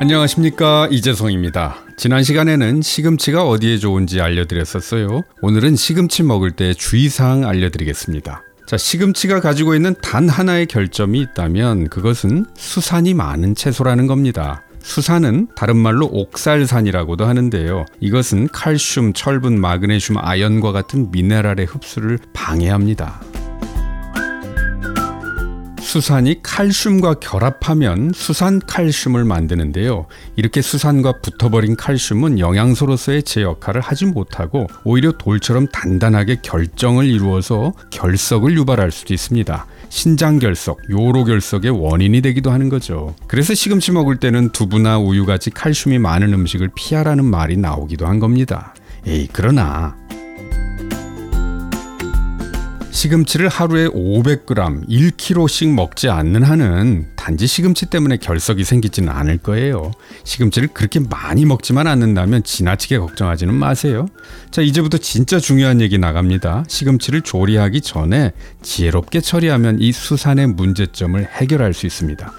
안녕하십니까, 이재성입니다. 지난 시간에는 시금치가 어디에 좋은지 알려드렸었어요. 오늘은 시금치 먹을 때 주의사항 알려드리겠습니다. 자, 시금치가 가지고 있는 단 하나의 결점이 있다면 그것은 수산이 많은 채소라는 겁니다. 수산은 다른 말로 옥살산이라고도 하는데요. 이것은 칼슘, 철분, 마그네슘, 아연과 같은 미네랄의 흡수를 방해합니다. 수산이 칼슘과 결합하면 수산칼슘을 만드는데요. 이렇게 수산과 붙어버린 칼슘은 영양소로서의 제 역할을 하지 못하고 오히려 돌처럼 단단하게 결정을 이루어서 결석을 유발할 수도 있습니다. 신장결석, 요로결석의 원인이 되기도 하는 거죠. 그래서 시금치 먹을 때는 두부나 우유같이 칼슘이 많은 음식을 피하라는 말이 나오기도 한 겁니다. 그러나 시금치를 하루에 500g, 1kg씩 먹지 않는 한은 단지 시금치 때문에 결석이 생기지는 않을 거예요. 시금치를 그렇게 많이 먹지만 않는다면 지나치게 걱정하지는 마세요. 자, 이제부터 진짜 중요한 얘기 나갑니다. 시금치를 조리하기 전에 지혜롭게 처리하면 이 수산의 문제점을 해결할 수 있습니다.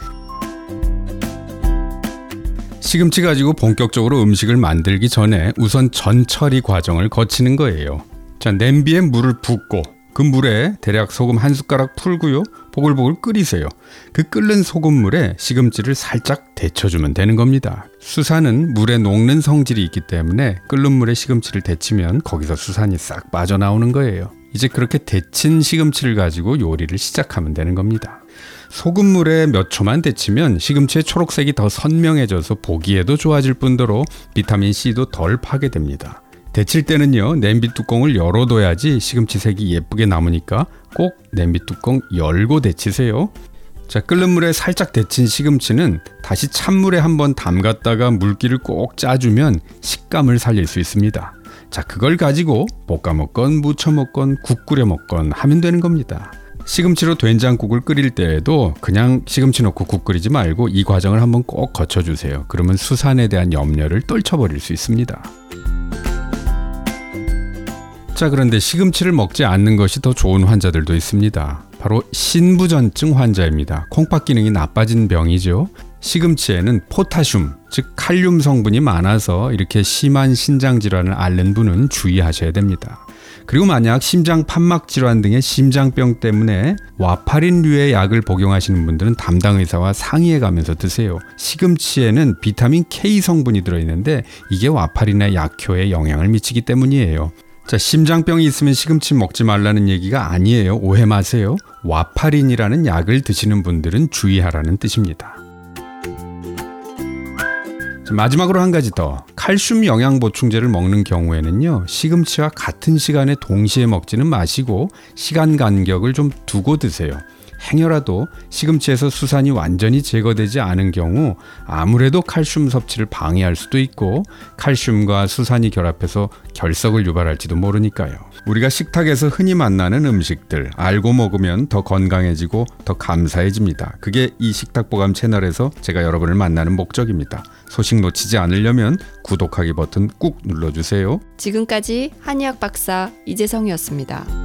시금치 가지고 본격적으로 음식을 만들기 전에 우선 전처리 과정을 거치는 거예요. 자, 냄비에 물을 붓고 그 물에 대략 소금 한 숟가락 풀고요. 보글보글 끓이세요. 그 끓는 소금물에 시금치를 살짝 데쳐주면 되는 겁니다. 수산은 물에 녹는 성질이 있기 때문에 끓는 물에 시금치를 데치면 거기서 수산이 싹 빠져나오는 거예요. 이제 그렇게 데친 시금치를 가지고 요리를 시작하면 되는 겁니다. 소금물에 몇 초만 데치면 시금치의 초록색이 더 선명해져서 보기에도 좋아질 뿐더러 비타민C도 덜 파괴됩니다. 데칠 때는요, 냄비 뚜껑을 열어둬야지 시금치 색이 예쁘게 남으니까 꼭 냄비 뚜껑 열고 데치세요. 자, 끓는 물에 살짝 데친 시금치는 다시 찬물에 한번 담갔다가 물기를 꼭 짜주면 식감을 살릴 수 있습니다. 자, 그걸 가지고 볶아 먹건 무쳐 먹건 국 끓여 먹건 하면 되는 겁니다. 시금치로 된장국을 끓일 때에도 그냥 시금치 넣고 국 끓이지 말고 이 과정을 한번 꼭 거쳐주세요. 그러면 수산에 대한 염려를 떨쳐버릴 수 있습니다. 자, 그런데 시금치를 먹지 않는 것이 더 좋은 환자들도 있습니다. 바로 신부전증 환자입니다. 콩팥 기능이 나빠진 병이죠. 시금치에는 포타슘, 즉 칼륨 성분이 많아서 이렇게 심한 신장 질환을 앓는 분은 주의하셔야 됩니다. 그리고 만약 심장 판막 질환 등의 심장병 때문에 와파린류의 약을 복용하시는 분들은 담당 의사와 상의해 가면서 드세요. 시금치에는 비타민 K 성분이 들어있는데 이게 와파린의 약효에 영향을 미치기 때문이에요. 자, 심장병이 있으면 시금치 먹지 말라는 얘기가 아니에요. 오해 마세요. 와파린이라는 약을 드시는 분들은 주의하라는 뜻입니다. 자, 마지막으로 한 가지 더. 칼슘 영양 보충제를 먹는 경우에는요, 시금치와 같은 시간에 동시에 먹지는 마시고 시간 간격을 좀 두고 드세요. 행여라도 시금치에서 수산이 완전히 제거되지 않은 경우 아무래도 칼슘 섭취를 방해할 수도 있고 칼슘과 수산이 결합해서 결석을 유발할지도 모르니까요. 우리가 식탁에서 흔히 만나는 음식들 알고 먹으면 더 건강해지고 더 감사해집니다. 그게 이 식탁보감 채널에서 제가 여러분을 만나는 목적입니다. 소식 놓치지 않으려면 구독하기 버튼 꾹 눌러주세요. 지금까지 한의학 박사 이재성이었습니다.